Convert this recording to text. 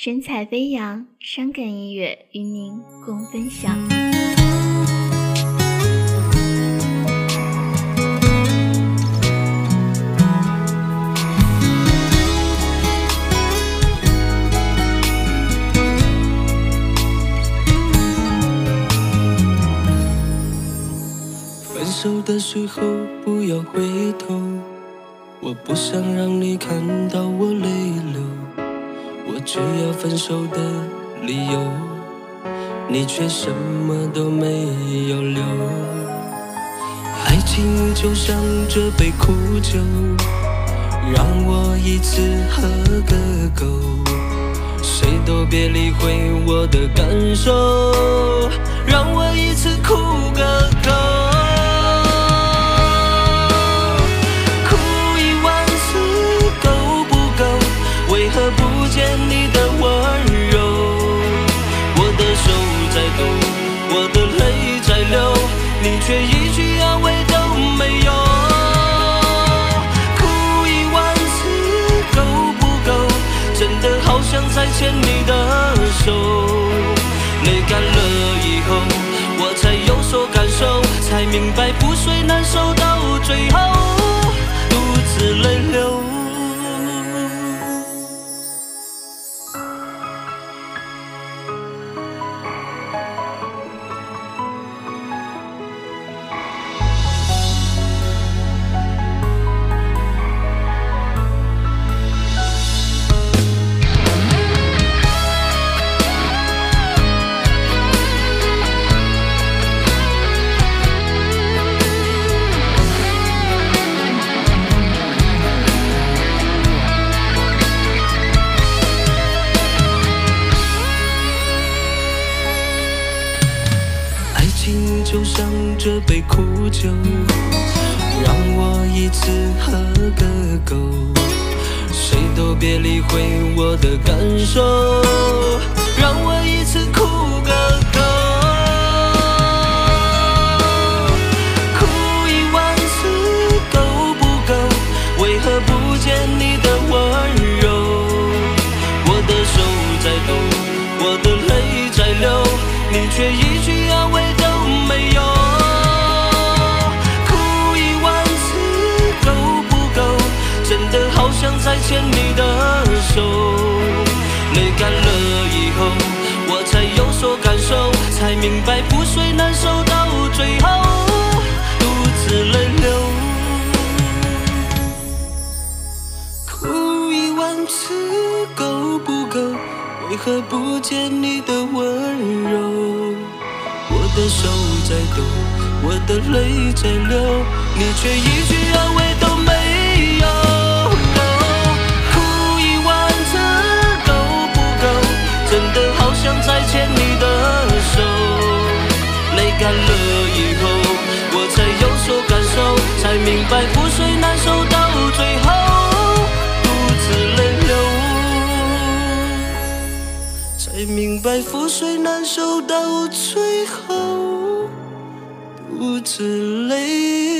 神采飞扬，伤感音乐与您共分享。分手的时候不要回头，我不想让你看到我泪流，我只要分手的理由，你却什么都没有留。爱情就像这杯苦酒，让我一次喝个够，谁都别理会我的感受，让我一次哭个够。你却一句安慰都没有，哭一万次够不够？真的好想再牵你的手，泪干了以后，我才有所感受，才明白覆水难收，到最后独自泪流。就像这杯苦酒，让我一次喝个够，谁都别理会我的感受，让我一次哭个够。哭一万次够不够？为何不见你的温柔？我的手在抖，我的泪在流，你却一句安慰都没有，哭一万次够不够？真的好想再牵你的手，泪干了以后，我才有所感受，才明白覆水难收，到最后独自泪流。哭一万次够不够？为何不见你的温柔？我的手在抖，我的泪在流，你却一句安慰都没有。哭一万次够不够？真的好想再牵你的手，泪干了以后，我才有所感受，才明白覆水难收，到最后独自泪流，才明白覆水难收，到最后独自泪。